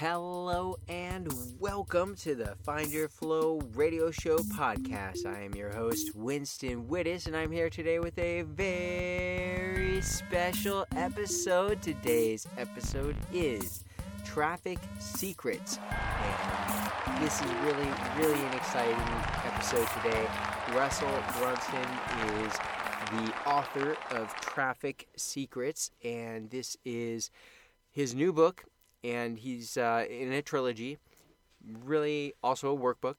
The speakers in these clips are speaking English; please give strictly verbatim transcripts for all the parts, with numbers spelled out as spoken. Hello and welcome to the Find Your Flow Radio Show podcast. I am your host, Winston Wittis, and I'm here today with a very special episode. Today's episode is Traffic Secrets. And this is really, really an exciting episode today. Russell Brunson is the author of Traffic Secrets, and this is his new book. And he's uh, in a trilogy, really also a workbook.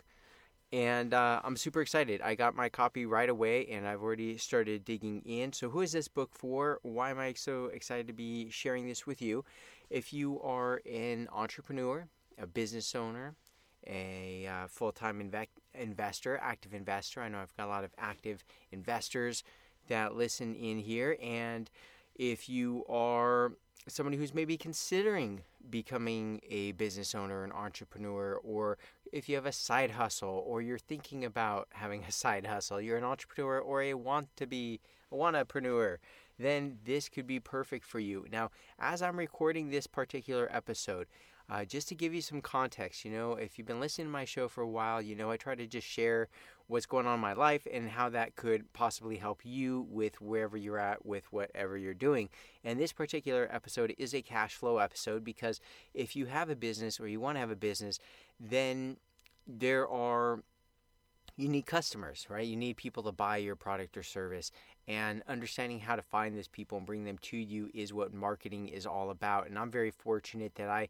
And uh, I'm super excited. I got my copy right away, and I've already started digging in. So who is this book for? Why am I so excited to be sharing this with you? If you are an entrepreneur, a business owner, a uh, full-time inve- investor, active investor. I know I've got a lot of active investors that listen in here. And if you are somebody who's maybe considering becoming a business owner, an entrepreneur, or if you have a side hustle or you're thinking about having a side hustle, you're an entrepreneur or a want to be a wantapreneur, then this could be perfect for you. Now, as I'm recording this particular episode, uh, just to give you some context, you know, if you've been listening to my show for a while, you know, I try to just share what's going on in my life and how that could possibly help you with wherever you're at with whatever you're doing. And this particular episode is a cash flow episode because if you have a business or you want to have a business, then there are, you need customers, right? You need people to buy your product or service. And understanding how to find those people and bring them to you is what marketing is all about. And I'm very fortunate that I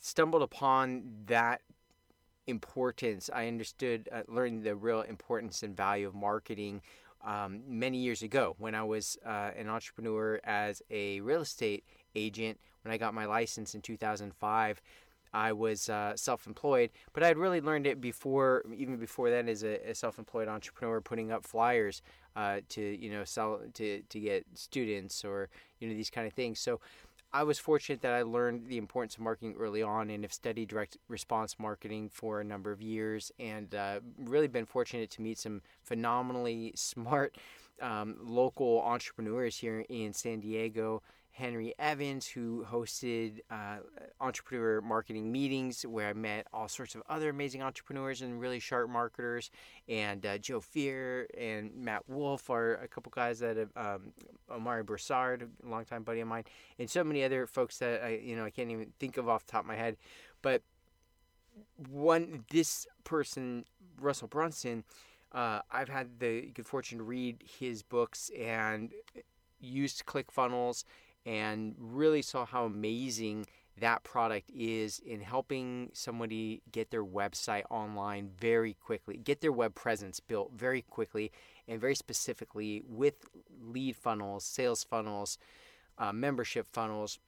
stumbled upon that importance. I understood, uh, learned the real importance and value of marketing um, many years ago when I was uh, an entrepreneur as a real estate agent. When I got my license in two thousand five, I was uh, self-employed, but I had really learned it before, even before that, as a, a self-employed entrepreneur, putting up flyers uh, to, you know, sell to to get students or, you know, these kind of things. So I was fortunate that I learned the importance of marketing early on and have studied direct response marketing for a number of years and uh, really been fortunate to meet some phenomenally smart um, local entrepreneurs here in San Diego. Henry Evans, who hosted uh, entrepreneur marketing meetings where I met all sorts of other amazing entrepreneurs and really sharp marketers, and uh, Joe Fear and Matt Wolf are a couple guys that have, um, Omari Broussard, a longtime buddy of mine, and so many other folks that I, you know, I can't even think of off the top of my head. But one, this person, Russell Brunson, uh, I've had the good fortune to read his books and used ClickFunnels and really saw how amazing that product is in helping somebody get their website online very quickly, get their web presence built very quickly and very specifically with lead funnels, sales funnels, uh, membership funnels.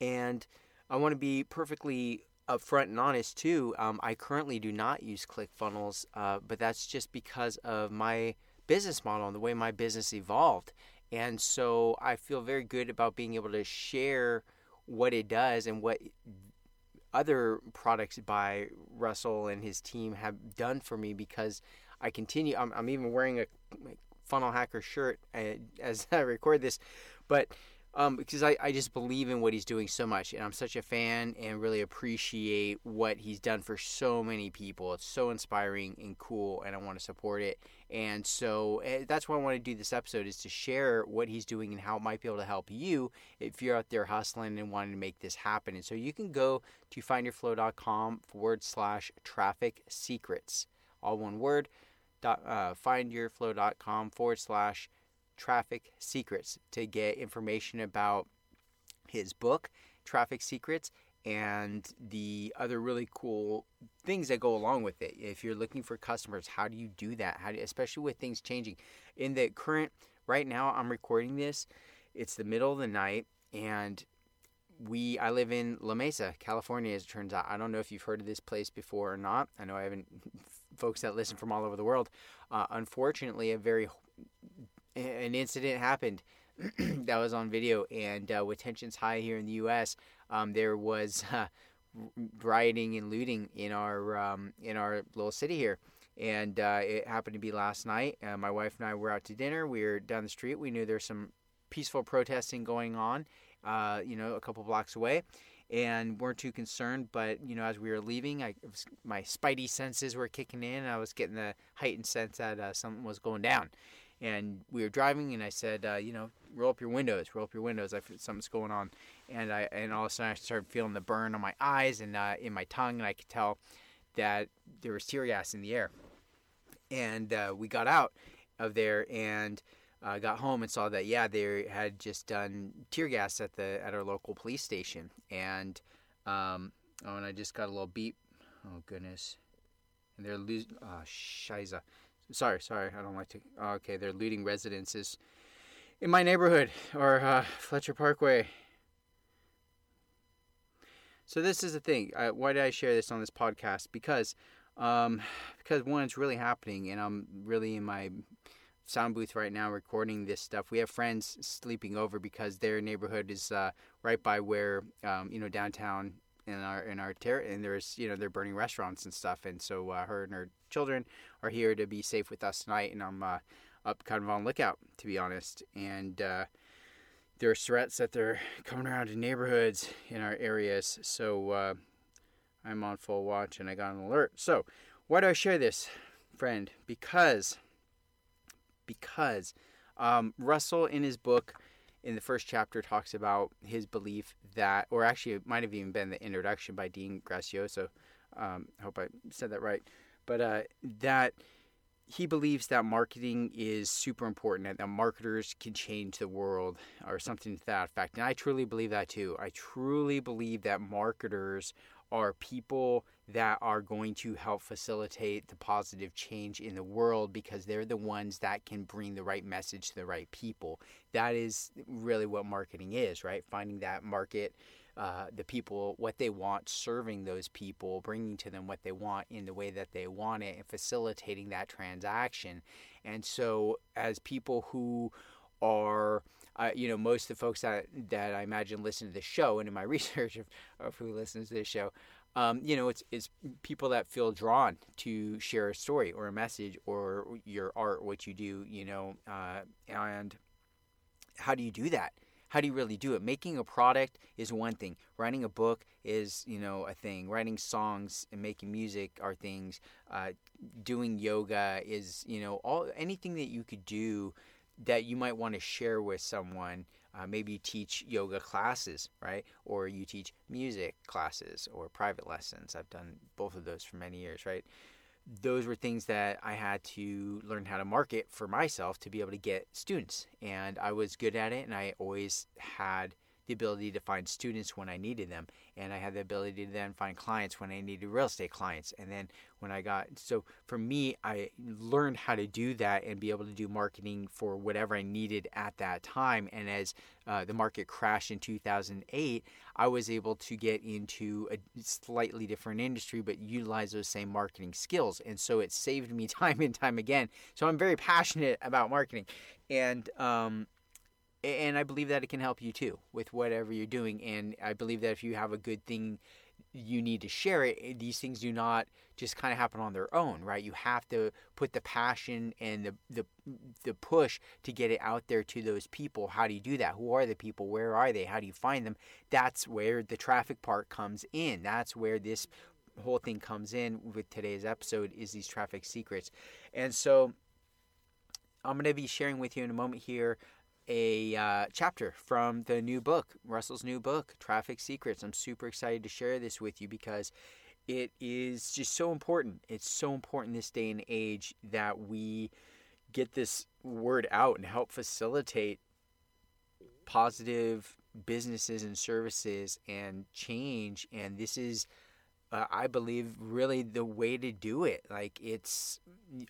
And I want to be perfectly upfront and honest too. Um, I currently do not use ClickFunnels, uh, but that's just because of my business model and the way my business evolved. And so I feel very good about being able to share what it does and what other products by Russell and his team have done for me because I continue. I'm, I'm even wearing a Funnel Hacker shirt as I record this, but um, because I, I just believe in what he's doing so much. And I'm such a fan and really appreciate what he's done for so many people. It's so inspiring and cool, and I want to support it. And so that's why I want to do this episode, is to share what he's doing and how it might be able to help you if you're out there hustling and wanting to make this happen. And so you can go to findyourflow.com forward slash traffic secrets. All one word, uh, findyourflow.com forward slash traffic secrets to get information about his book, Traffic Secrets, and the other really cool things that go along with it. If you're looking for customers, how do you do that? How do, especially with things changing. In the current, right now I'm recording this, it's the middle of the night, and we I live in La Mesa, California, as it turns out. I don't know if you've heard of this place before or not. I know I haven't. Folks that listen from all over the world. Uh, unfortunately, a very an incident happened that was on video, and uh, with tensions high here in the U S, um, there was uh, rioting and looting in our um, in our little city here. And uh, it happened to be last night. Uh, my wife and I were out to dinner. We were down the street. We knew there was some peaceful protesting going on, uh, you know, a couple blocks away, and weren't too concerned. But, you know, as we were leaving, I was, my spidey senses were kicking in, and I was getting the heightened sense that uh, something was going down. And we were driving, and I said, uh, you know, roll up your windows, roll up your windows. I feel something's going on. And, I, and all of a sudden, I started feeling the burn on my eyes and uh, in my tongue, and I could tell that there was tear gas in the air. And uh, we got out of there and uh, got home and saw that, yeah, they had just done tear gas at the at our local police station. And um, oh, and I just got a little beep. Oh, goodness. And they're losing... Oh, shiza. Sorry, sorry. I don't like to... Oh, okay, they're looting residences in my neighborhood or uh, Fletcher Parkway. So this is the thing. I, why did I share this on this podcast? Because... Um, because one, it's really happening, and I'm really in my sound booth right now recording this stuff. We have friends sleeping over because their neighborhood is uh, right by where um, you know downtown in our in our ter- and there's you know they're burning restaurants and stuff. And so uh, her and her children are here to be safe with us tonight, and I'm uh, up kind of on lookout, to be honest. And uh, there are threats that they're coming around to neighborhoods in our areas, so. Uh, I'm on full watch, and I got an alert. So, why do I share this, friend? Because, because um, Russell, in his book, in the first chapter, talks about his belief that, or actually it might have even been the introduction by Dean Graciosi. Um, I hope I said that right. But uh, that he believes that marketing is super important, and that marketers can change the world, or something to that effect. And I truly believe that, too. I truly believe that marketers are people that are going to help facilitate the positive change in the world, because they're the ones that can bring the right message to the right people. That is really what marketing is, right? Finding that market, uh, the people, what they want, serving those people, bringing to them what they want in the way that they want it, and facilitating that transaction. And so as people who are... Uh, you know, most of the folks that that I imagine listen to this show, and in my research of, of who listens to this show, um, you know, it's it's people that feel drawn to share a story or a message or your art, what you do, you know, uh, and how do you do that? How do you really do it? Making a product is one thing. Writing a book is, you know, a thing. Writing songs and making music are things. Uh, doing yoga is, you know, all anything that you could do that you might want to share with someone. Uh, maybe you teach yoga classes, right? Or you teach music classes or private lessons. I've done both of those for many years, right? Those were things that I had to learn how to market for myself to be able to get students. And I was good at it, and I always had the ability to find students when I needed them. And I had the ability to then find clients when I needed real estate clients. And then when I got, so for me, I learned how to do that and be able to do marketing for whatever I needed at that time. And as uh, the market crashed in two thousand eight, I was able to get into a slightly different industry, but utilize those same marketing skills. And so it saved me time and time again. So I'm very passionate about marketing. And, um, And I believe that it can help you, too, with whatever you're doing. And I believe that if you have a good thing, you need to share it. These things do not just kind of happen on their own, right? You have to put the passion and the, the the push to get it out there to those people. How do you do that? Who are the people? Where are they? How do you find them? That's where the traffic part comes in. That's where this whole thing comes in with today's episode, is these traffic secrets. And so I'm going to be sharing with you in a moment here a uh, chapter from the new book, Russell's new book, Traffic Secrets. I'm super excited to share this with you because it is just so important. It's so important this day and age that we get this word out and help facilitate positive businesses and services and change. And this is uh, I believe, really the way to do it. Like, it's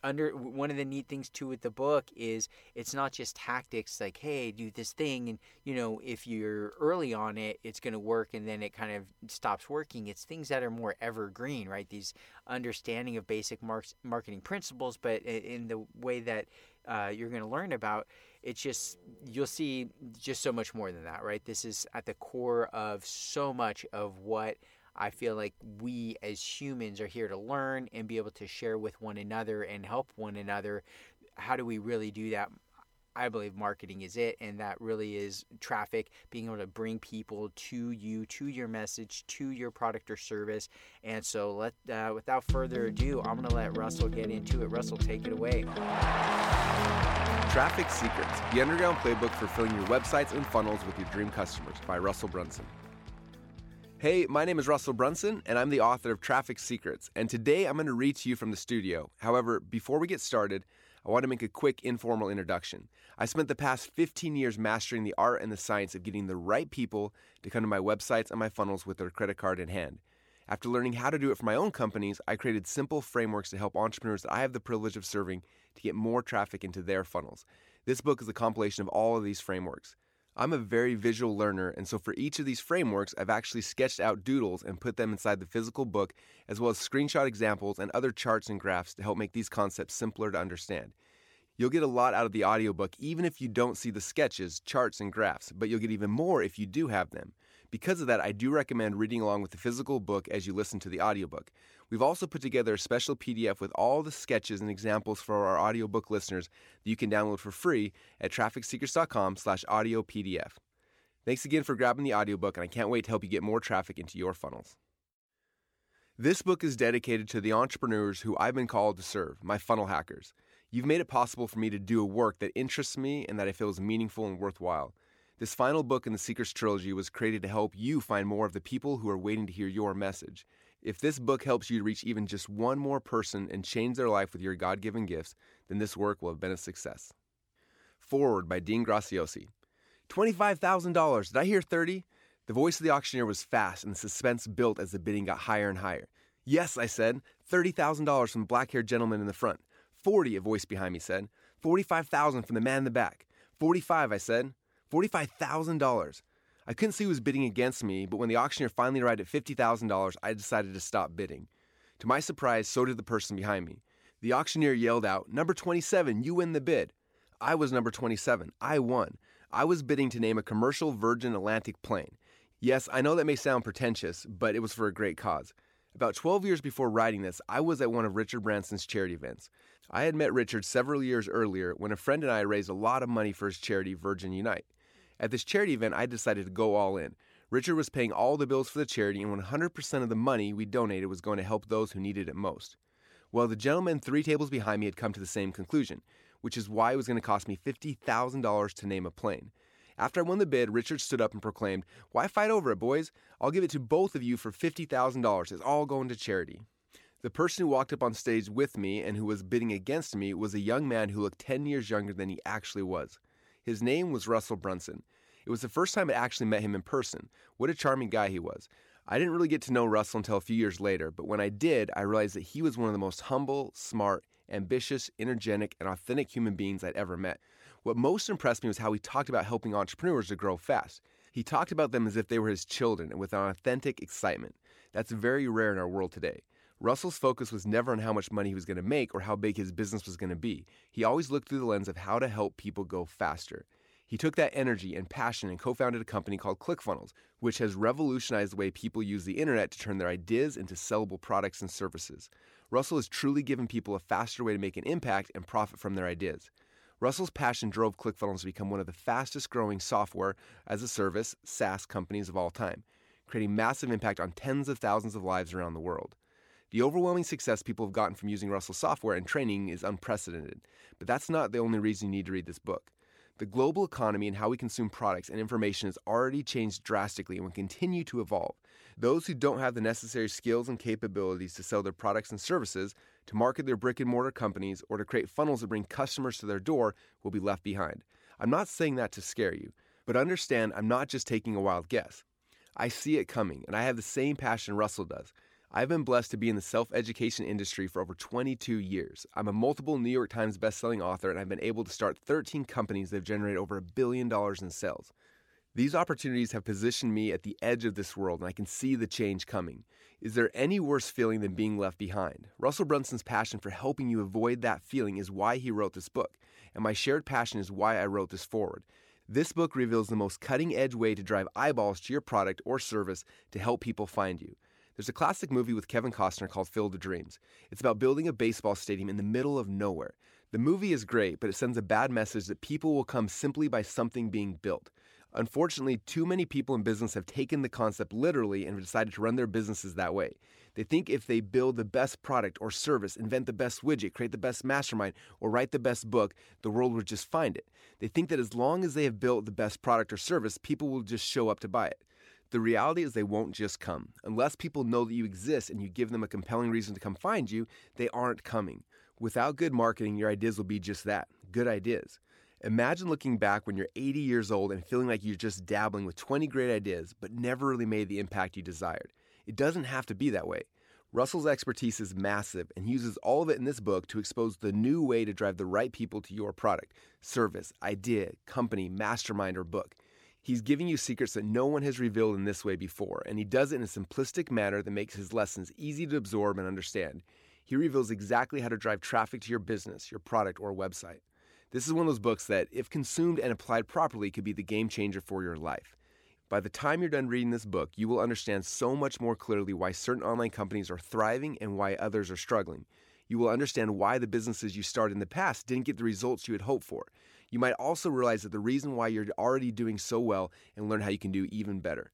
under one of the neat things too with the book is it's not just tactics like, hey, do this thing, and you know, if you're early on it, it's going to work, and then it kind of stops working. It's things that are more evergreen, right? These understanding of basic marks, marketing principles, but in the way that uh, you're going to learn about. It's just, you'll see just so much more than that, right? This is at the core of so much of what I feel like we as humans are here to learn and be able to share with one another and help one another. How do we really do that? I believe marketing is it, and that really is traffic, being able to bring people to you, to your message, to your product or service. And so let, uh, without further ado, I'm going to let Russell get into it. Russell, take it away. Traffic Secrets, the underground playbook for filling your websites and funnels with your dream customers by Russell Brunson. Hey, my name is Russell Brunson, and I'm the author of Traffic Secrets, and today I'm going to read to you from the studio. However, before we get started, I want to make a quick informal introduction. I spent the past fifteen years mastering the art and the science of getting the right people to come to my websites and my funnels with their credit card in hand. After learning how to do it for my own companies, I created simple frameworks to help entrepreneurs that I have the privilege of serving to get more traffic into their funnels. This book is a compilation of all of these frameworks. I'm a very visual learner, and so for each of these frameworks, I've actually sketched out doodles and put them inside the physical book, as well as screenshot examples and other charts and graphs to help make these concepts simpler to understand. You'll get a lot out of the audiobook even if you don't see the sketches, charts, and graphs, but you'll get even more if you do have them. Because of that, I do recommend reading along with the physical book as you listen to the audiobook. We've also put together a special P D F with all the sketches and examples for our audiobook listeners that you can download for free at traffic secrets dot com slash audio P D F. Thanks again for grabbing the audiobook, and I can't wait to help you get more traffic into your funnels. This book is dedicated to the entrepreneurs who I've been called to serve, my funnel hackers. You've made it possible for me to do a work that interests me and that I feel is meaningful and worthwhile. This final book in the Secrets Trilogy was created to help you find more of the people who are waiting to hear your message. If this book helps you to reach even just one more person and change their life with your God-given gifts, then this work will have been a success. Forward by Dean Graciosi. twenty-five thousand dollars. Did I hear thirty? The voice of the auctioneer was fast, and the suspense built as the bidding got higher and higher. Yes, I said. thirty thousand dollars from the black-haired gentleman in the front. forty, a voice behind me said. forty-five thousand dollars from the man in the back. forty-five, I said. forty-five thousand dollars. I couldn't see who was bidding against me, but when the auctioneer finally arrived at fifty thousand dollars, I decided to stop bidding. To my surprise, so did the person behind me. The auctioneer yelled out, "Number twenty-seven, you win the bid." I was number twenty-seven. I won. I was bidding to name a commercial Virgin Atlantic plane. Yes, I know that may sound pretentious, but it was for a great cause. About twelve years before writing this, I was at one of Richard Branson's charity events. I had met Richard several years earlier when a friend and I raised a lot of money for his charity, Virgin Unite. At this charity event, I decided to go all in. Richard was paying all the bills for the charity, and one hundred percent of the money we donated was going to help those who needed it most. Well, the gentleman three tables behind me had come to the same conclusion, which is why it was going to cost me fifty thousand dollars to name a plane. After I won the bid, Richard stood up and proclaimed, "Why fight over it, boys? I'll give it to both of you for fifty thousand dollars. It's all going to charity." The person who walked up on stage with me and who was bidding against me was a young man who looked ten years younger than he actually was. His name was Russell Brunson. It was the first time I actually met him in person. What a charming guy he was. I didn't really get to know Russell until a few years later, but when I did, I realized that he was one of the most humble, smart, ambitious, energetic, and authentic human beings I'd ever met. What most impressed me was how he talked about helping entrepreneurs to grow fast. He talked about them as if they were his children and with an authentic excitement. That's very rare in our world today. Russell's focus was never on how much money he was going to make or how big his business was going to be. He always looked through the lens of how to help people go faster. He took that energy and passion and co-founded a company called ClickFunnels, which has revolutionized the way people use the internet to turn their ideas into sellable products and services. Russell has truly given people a faster way to make an impact and profit from their ideas. Russell's passion drove ClickFunnels to become one of the fastest-growing software as a service SaaS companies of all time, creating massive impact on tens of thousands of lives around the world. The overwhelming success people have gotten from using Russell's software and training is unprecedented, but that's not the only reason you need to read this book. The global economy and how we consume products and information has already changed drastically and will continue to evolve. Those who don't have the necessary skills and capabilities to sell their products and services, to market their brick-and-mortar companies, or to create funnels that bring customers to their door will be left behind. I'm not saying that to scare you, but understand I'm not just taking a wild guess. I see it coming, and I have the same passion Russell does. I've been blessed to be in the self-education industry for over twenty-two years. I'm a multiple New York Times bestselling author, and I've been able to start thirteen companies that have generated over a billion dollars in sales. These opportunities have positioned me at the edge of this world, and I can see the change coming. Is there any worse feeling than being left behind? Russell Brunson's passion for helping you avoid that feeling is why he wrote this book, and my shared passion is why I wrote this forward. This book reveals the most cutting-edge way to drive eyeballs to your product or service to help people find you. There's a classic movie with Kevin Costner called Field of Dreams. It's about building a baseball stadium in the middle of nowhere. The movie is great, but it sends a bad message that people will come simply by something being built. Unfortunately, too many people in business have taken the concept literally and have decided to run their businesses that way. They think if they build the best product or service, invent the best widget, create the best mastermind, or write the best book, the world will just find it. They think that as long as they have built the best product or service, people will just show up to buy it. The reality is they won't just come. Unless people know that you exist and you give them a compelling reason to come find you, they aren't coming. Without good marketing, your ideas will be just that, good ideas. Imagine looking back when you're eighty years old and feeling like you're just dabbling with twenty great ideas, but never really made the impact you desired. It doesn't have to be that way. Russell's expertise is massive, and he uses all of it in this book to expose the new way to drive the right people to your product, service, idea, company, mastermind, or book. He's giving you secrets that no one has revealed in this way before, and he does it in a simplistic manner that makes his lessons easy to absorb and understand. He reveals exactly how to drive traffic to your business, your product, or website. This is one of those books that, if consumed and applied properly, could be the game changer for your life. By the time you're done reading this book, you will understand so much more clearly why certain online companies are thriving and why others are struggling. You will understand why the businesses you started in the past didn't get the results you had hoped for. You might also realize that the reason why you're already doing so well and learn how you can do even better.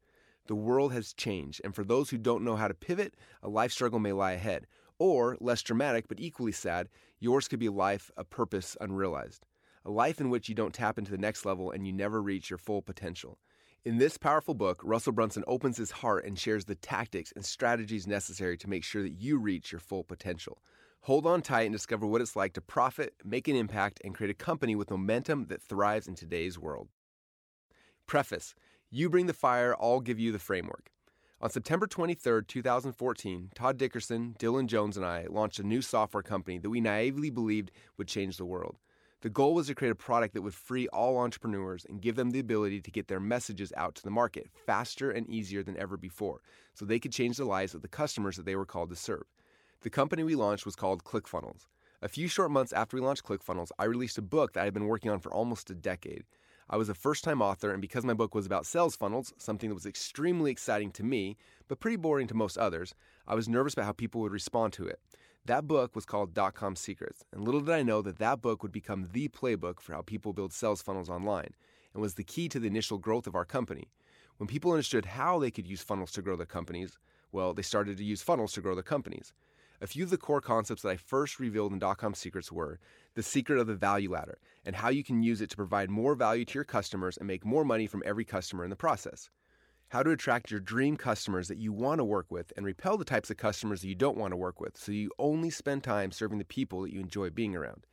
The world has changed, and for those who don't know how to pivot, a life struggle may lie ahead. Or, less dramatic but equally sad, yours could be a life, a purpose unrealized. A life in which you don't tap into the next level and you never reach your full potential. In this powerful book, Russell Brunson opens his heart and shares the tactics and strategies necessary to make sure that you reach your full potential. Hold on tight and discover what it's like to profit, make an impact, and create a company with momentum that thrives in today's world. Preface: You bring the fire, I'll give you the framework. On September twenty-third, two thousand fourteen, Todd Dickerson, Dylan Jones, and I launched a new software company that we naively believed would change the world. The goal was to create a product that would free all entrepreneurs and give them the ability to get their messages out to the market faster and easier than ever before, so they could change the lives of the customers that they were called to serve. The company we launched was called ClickFunnels. A few short months after we launched ClickFunnels, I released a book that I had been working on for almost a decade. I was a first-time author, and because my book was about sales funnels, something that was extremely exciting to me, but pretty boring to most others, I was nervous about how people would respond to it. That book was called Dotcom Secrets, and little did I know that that book would become the playbook for how people build sales funnels online, and was the key to the initial growth of our company. When people understood how they could use funnels to grow their companies, well, they started to use funnels to grow their companies. A few of the core concepts that I first revealed in Dotcom Secrets were the secret of the value ladder and how you can use it to provide more value to your customers and make more money from every customer in the process, how to attract your dream customers that you want to work with and repel the types of customers that you don't want to work with so you only spend time serving the people that you enjoy being around,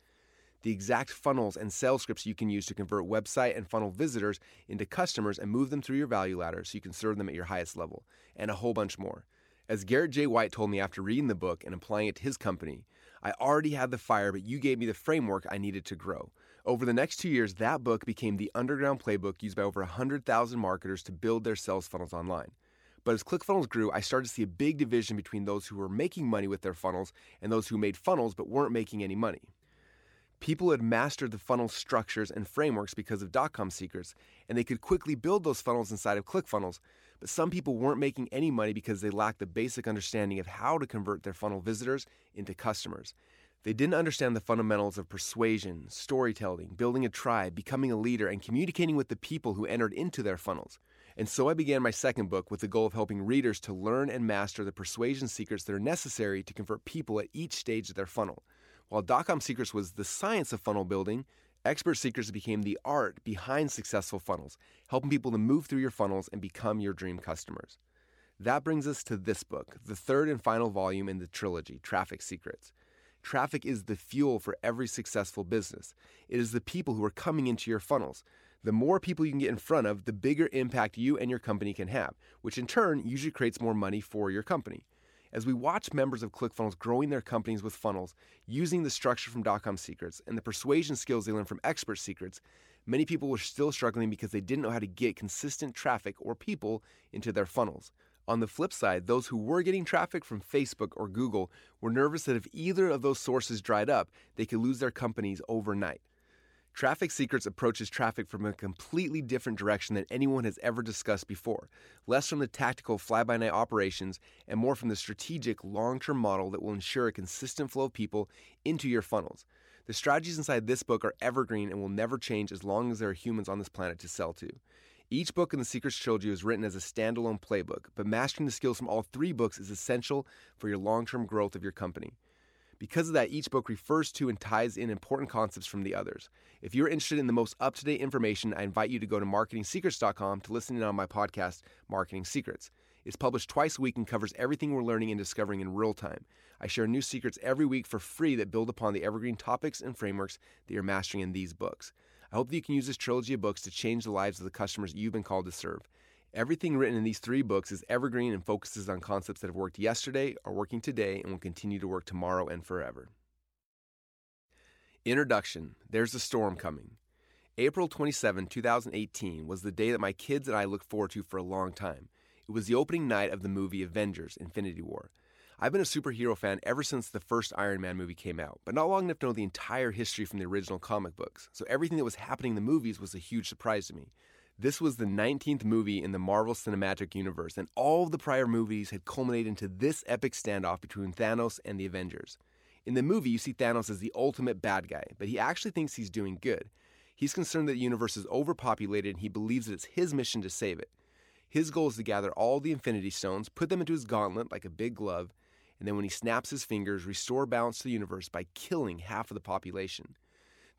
the exact funnels and sales scripts you can use to convert website and funnel visitors into customers and move them through your value ladder so you can serve them at your highest level, and a whole bunch more. As Garrett J. White told me after reading the book and applying it to his company, I already had the fire, but you gave me the framework I needed to grow. Over the next two years, that book became the underground playbook used by over one hundred thousand marketers to build their sales funnels online. But as ClickFunnels grew, I started to see a big division between those who were making money with their funnels and those who made funnels but weren't making any money. People had mastered the funnel structures and frameworks because of Dotcom Secrets, and they could quickly build those funnels inside of ClickFunnels, but some people weren't making any money because they lacked the basic understanding of how to convert their funnel visitors into customers. They didn't understand the fundamentals of persuasion, storytelling, building a tribe, becoming a leader, and communicating with the people who entered into their funnels. And so I began my second book with the goal of helping readers to learn and master the persuasion secrets that are necessary to convert people at each stage of their funnel. While Dotcom Secrets was the science of funnel building, Expert Secrets became the art behind successful funnels, helping people to move through your funnels and become your dream customers. That brings us to this book, the third and final volume in the trilogy, Traffic Secrets. Traffic is the fuel for every successful business. It is the people who are coming into your funnels. The more people you can get in front of, the bigger impact you and your company can have, which in turn usually creates more money for your company. As we watch members of ClickFunnels growing their companies with funnels, using the structure from Dotcom Secrets and the persuasion skills they learned from Expert Secrets, many people were still struggling because they didn't know how to get consistent traffic or people into their funnels. On the flip side, those who were getting traffic from Facebook or Google were nervous that if either of those sources dried up, they could lose their companies overnight. Traffic Secrets approaches traffic from a completely different direction than anyone has ever discussed before, less from the tactical fly-by-night operations and more from the strategic long-term model that will ensure a consistent flow of people into your funnels. The strategies inside this book are evergreen and will never change as long as there are humans on this planet to sell to. Each book in the Secrets Trilogy was written as a standalone playbook, but mastering the skills from all three books is essential for your long-term growth of your company. Because of that, each book refers to and ties in important concepts from the others. If you're interested in the most up-to-date information, I invite you to go to marketing secrets dot com to listen in on my podcast, Marketing Secrets. It's published twice a week and covers everything we're learning and discovering in real time. I share new secrets every week for free that build upon the evergreen topics and frameworks that you're mastering in these books. I hope that you can use this trilogy of books to change the lives of the customers you've been called to serve. Everything written in these three books is evergreen and focuses on concepts that have worked yesterday, are working today, and will continue to work tomorrow and forever. Introduction. There's a storm coming. April twenty-seventh, twenty eighteen was the day that my kids and I looked forward to for a long time. It was the opening night of the movie Avengers: Infinity War. I've been a superhero fan ever since the first Iron Man movie came out, but not long enough to know the entire history from the original comic books, so everything that was happening in the movies was a huge surprise to me. This was the nineteenth movie in the Marvel Cinematic Universe, and all of the prior movies had culminated into this epic standoff between Thanos and the Avengers. In the movie, you see Thanos as the ultimate bad guy, but he actually thinks he's doing good. He's concerned that the universe is overpopulated, and he believes that it's his mission to save it. His goal is to gather all the Infinity Stones, put them into his gauntlet like a big glove, and then when he snaps his fingers, restore balance to the universe by killing half of the population.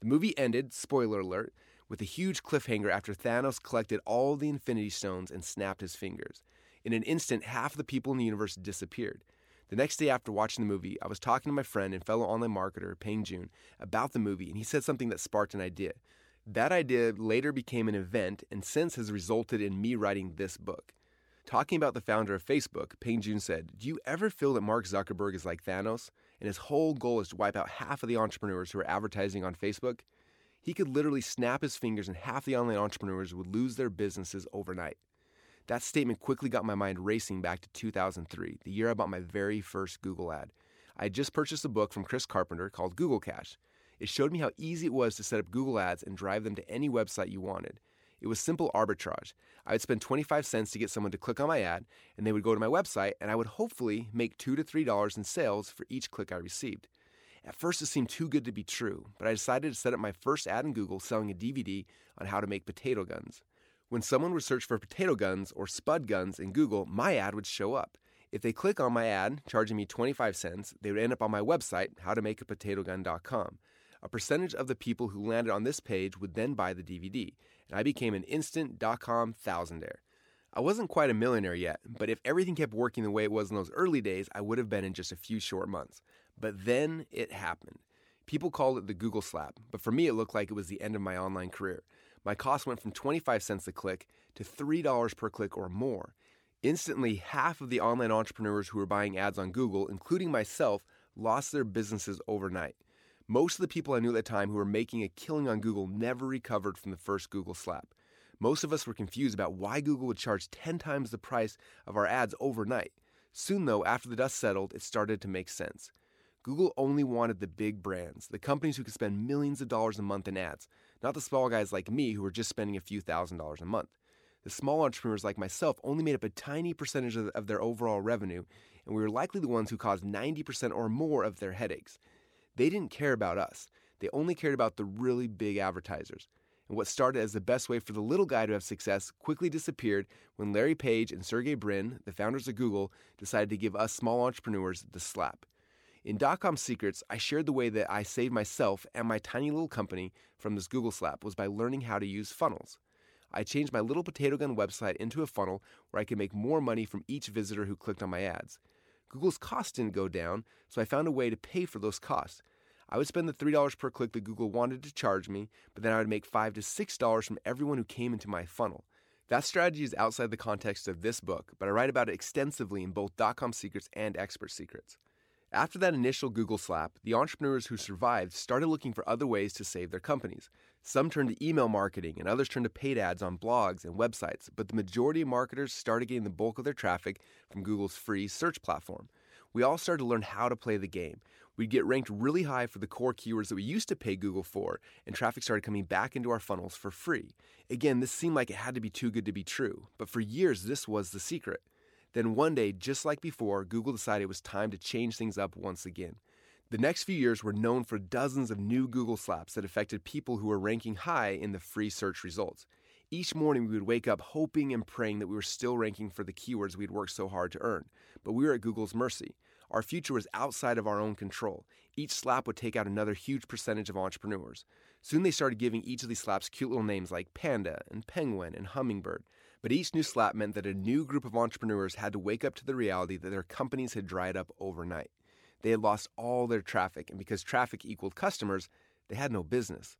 The movie ended, spoiler alert, with a huge cliffhanger after Thanos collected all the Infinity Stones and snapped his fingers. In an instant, half of the people in the universe disappeared. The next day after watching the movie, I was talking to my friend and fellow online marketer, Peng Joon, about the movie, and he said something that sparked an idea. That idea later became an event and since has resulted in me writing this book. Talking about the founder of Facebook, Peng Joon said, "Do you ever feel that Mark Zuckerberg is like Thanos, and his whole goal is to wipe out half of the entrepreneurs who are advertising on Facebook? He could literally snap his fingers and half the online entrepreneurs would lose their businesses overnight." That statement quickly got my mind racing back to two thousand three, the year I bought my very first Google ad. I had just purchased a book from Chris Carpenter called Google Cash. It showed me how easy it was to set up Google ads and drive them to any website you wanted. It was simple arbitrage. I would spend twenty-five cents to get someone to click on my ad, and they would go to my website, and I would hopefully make two to three dollars in sales for each click I received. At first, it seemed too good to be true, but I decided to set up my first ad in Google selling a D V D on how to make potato guns. When someone would search for potato guns or spud guns in Google, my ad would show up. If they click on my ad, charging me twenty-five cents, they would end up on my website, how to make a potato gun dot com. A percentage of the people who landed on this page would then buy the D V D, and I became an instant dot-com thousandaire. I wasn't quite a millionaire yet, but if everything kept working the way it was in those early days, I would have been in just a few short months. But then it happened. People called it the Google slap, but for me it looked like it was the end of my online career. My cost went from twenty-five cents a click to three dollars per click or more. Instantly, half of the online entrepreneurs who were buying ads on Google, including myself, lost their businesses overnight. Most of the people I knew at the time who were making a killing on Google never recovered from the first Google slap. Most of us were confused about why Google would charge ten times the price of our ads overnight. Soon, though, after the dust settled, it started to make sense. Google only wanted the big brands, the companies who could spend millions of dollars a month in ads, not the small guys like me who were just spending a few thousand dollars a month. The small entrepreneurs like myself only made up a tiny percentage of their overall revenue, and we were likely the ones who caused ninety percent or more of their headaches. They didn't care about us. They only cared about the really big advertisers. And what started as the best way for the little guy to have success quickly disappeared when Larry Page and Sergey Brin, the founders of Google, decided to give us small entrepreneurs the slap. In Dotcom Secrets, I shared the way that I saved myself and my tiny little company from this Google slap was by learning how to use funnels. I changed my little potato gun website into a funnel where I could make more money from each visitor who clicked on my ads. Google's costs didn't go down, so I found a way to pay for those costs. I would spend the three dollars per click that Google wanted to charge me, but then I would make five dollars to six dollars from everyone who came into my funnel. That strategy is outside the context of this book, but I write about it extensively in both Dotcom Secrets and Expert Secrets. After that initial Google slap, the entrepreneurs who survived started looking for other ways to save their companies. Some turned to email marketing, and others turned to paid ads on blogs and websites, but the majority of marketers started getting the bulk of their traffic from Google's free search platform. We all started to learn how to play the game. We'd get ranked really high for the core keywords that we used to pay Google for, and traffic started coming back into our funnels for free. Again, this seemed like it had to be too good to be true, but for years this was the secret. Then one day, just like before, Google decided it was time to change things up once again. The next few years were known for dozens of new Google slaps that affected people who were ranking high in the free search results. Each morning we would wake up hoping and praying that we were still ranking for the keywords we'd worked so hard to earn, but we were at Google's mercy. Our future was outside of our own control. Each slap would take out another huge percentage of entrepreneurs. Soon they started giving each of these slaps cute little names like Panda and Penguin and Hummingbird, but each new slap meant that a new group of entrepreneurs had to wake up to the reality that their companies had dried up overnight. They had lost all their traffic, and because traffic equaled customers, they had no business.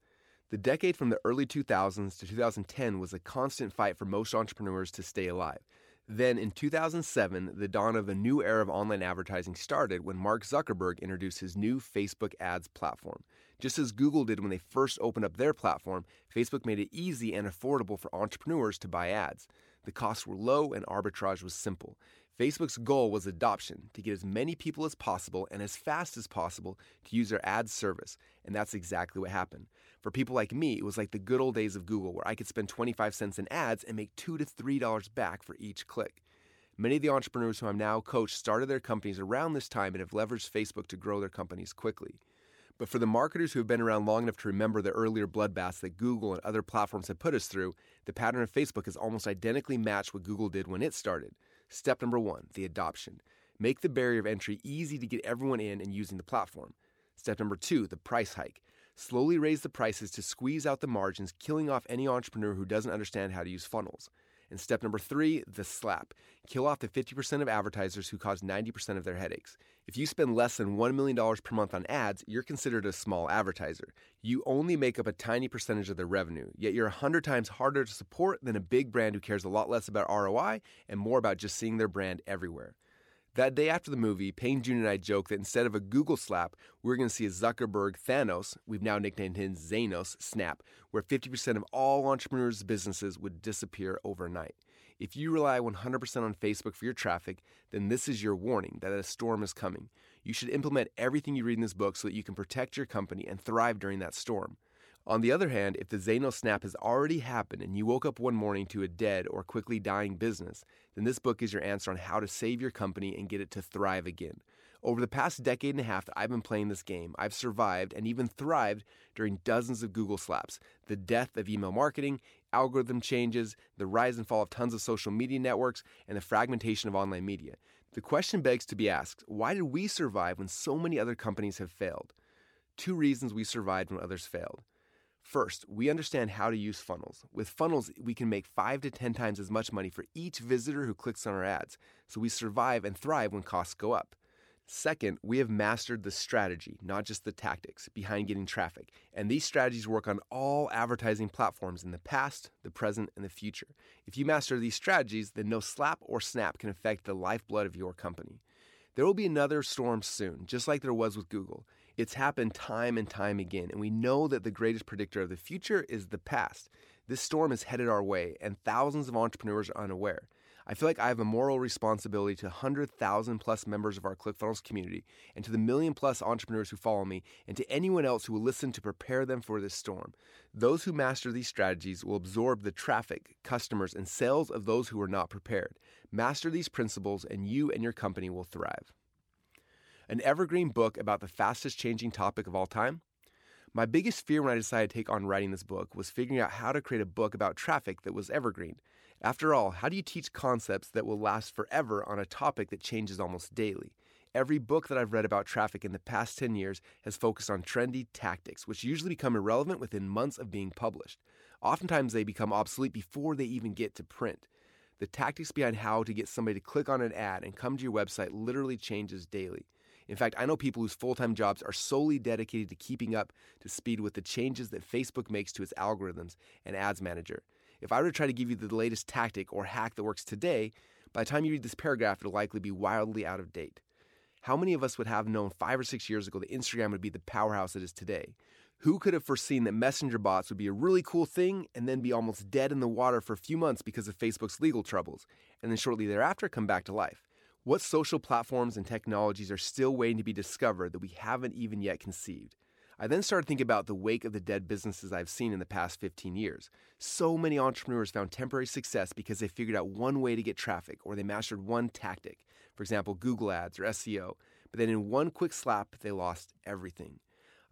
The decade from the early two thousands to two thousand ten was a constant fight for most entrepreneurs to stay alive. Then in two thousand seven, the dawn of a new era of online advertising started when Mark Zuckerberg introduced his new Facebook ads platform. Just as Google did when they first opened up their platform, Facebook made it easy and affordable for entrepreneurs to buy ads. The costs were low and arbitrage was simple. Facebook's goal was adoption, to get as many people as possible and as fast as possible to use their ad service, and that's exactly what happened. For people like me, it was like the good old days of Google, where I could spend twenty-five cents in ads and make two to three dollars back for each click. Many of the entrepreneurs who I'm now coach started their companies around this time and have leveraged Facebook to grow their companies quickly. But for the marketers who have been around long enough to remember the earlier bloodbaths that Google and other platforms have put us through, the pattern of Facebook has almost identically matched what Google did when it started. Step number one, the adoption. Make the barrier of entry easy to get everyone in and using the platform. Step number two, the price hike. Slowly raise the prices to squeeze out the margins, killing off any entrepreneur who doesn't understand how to use funnels. And step number three, the slap. Kill off the fifty percent of advertisers who cause ninety percent of their headaches. If you spend less than one million dollars per month on ads, you're considered a small advertiser. You only make up a tiny percentage of their revenue, yet you're one hundred times harder to support than a big brand who cares a lot less about R O I and more about just seeing their brand everywhere. That day after the movie, Peng Joon and I joked that instead of a Google slap, we were going to see a Zuckerberg Thanos, we've now nicknamed him Zanos, snap, where fifty percent of all entrepreneurs' businesses would disappear overnight. If you rely one hundred percent on Facebook for your traffic, then this is your warning that a storm is coming. You should implement everything you read in this book so that you can protect your company and thrive during that storm. On the other hand, if the Zanos snap has already happened and you woke up one morning to a dead or quickly dying business, then this book is your answer on how to save your company and get it to thrive again. Over the past decade and a half that I've been playing this game, I've survived and even thrived during dozens of Google slaps, the death of email marketing, algorithm changes, the rise and fall of tons of social media networks, and the fragmentation of online media. The question begs to be asked, why did we survive when so many other companies have failed? Two reasons we survived when others failed. First, we understand how to use funnels. With funnels, we can make five to ten times as much money for each visitor who clicks on our ads, so we survive and thrive when costs go up. Second, we have mastered the strategy, not just the tactics, behind getting traffic, and these strategies work on all advertising platforms in the past, the present, and the future. If you master these strategies, then no slap or snap can affect the lifeblood of your company. There will be another storm soon, just like there was with Google. It's happened time and time again, and we know that the greatest predictor of the future is the past. This storm is headed our way, and thousands of entrepreneurs are unaware. I feel like I have a moral responsibility to one hundred thousand plus members of our ClickFunnels community, and to the million plus entrepreneurs who follow me, and to anyone else who will listen to prepare them for this storm. Those who master these strategies will absorb the traffic, customers, and sales of those who are not prepared. Master these principles, and you and your company will thrive. An evergreen book about the fastest changing topic of all time? My biggest fear when I decided to take on writing this book was figuring out how to create a book about traffic that was evergreen. After all, how do you teach concepts that will last forever on a topic that changes almost daily? Every book that I've read about traffic in the past ten years has focused on trendy tactics, which usually become irrelevant within months of being published. Oftentimes, they become obsolete before they even get to print. The tactics behind how to get somebody to click on an ad and come to your website literally changes daily. In fact, I know people whose full-time jobs are solely dedicated to keeping up to speed with the changes that Facebook makes to its algorithms and ads manager. If I were to try to give you the latest tactic or hack that works today, by the time you read this paragraph, it'll likely be wildly out of date. How many of us would have known five or six years ago that Instagram would be the powerhouse it is today? Who could have foreseen that messenger bots would be a really cool thing and then be almost dead in the water for a few months because of Facebook's legal troubles, and then shortly thereafter come back to life? What social platforms and technologies are still waiting to be discovered that we haven't even yet conceived? I then started thinking about the wake of the dead businesses I've seen in the past fifteen years. So many entrepreneurs found temporary success because they figured out one way to get traffic, or they mastered one tactic, for example, Google ads or S E O, but then in one quick slap, they lost everything.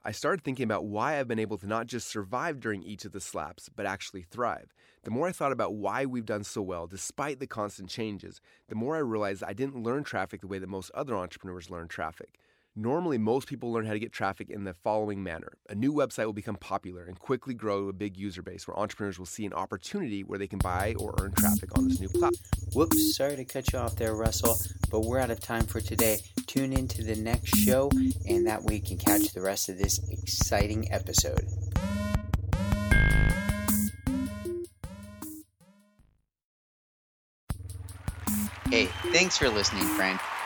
I started thinking about why I've been able to not just survive during each of the slaps, but actually thrive. The more I thought about why we've done so well, despite the constant changes, the more I realized I didn't learn traffic the way that most other entrepreneurs learn traffic. Normally, most people learn how to get traffic in the following manner. A new website will become popular and quickly grow to a big user base where entrepreneurs will see an opportunity where they can buy or earn traffic on this new platform. Whoops, sorry to cut you off there, Russell, but we're out of time for today. Tune in to the next show, and that way you can catch the rest of this exciting episode. Hey, thanks for listening, friend.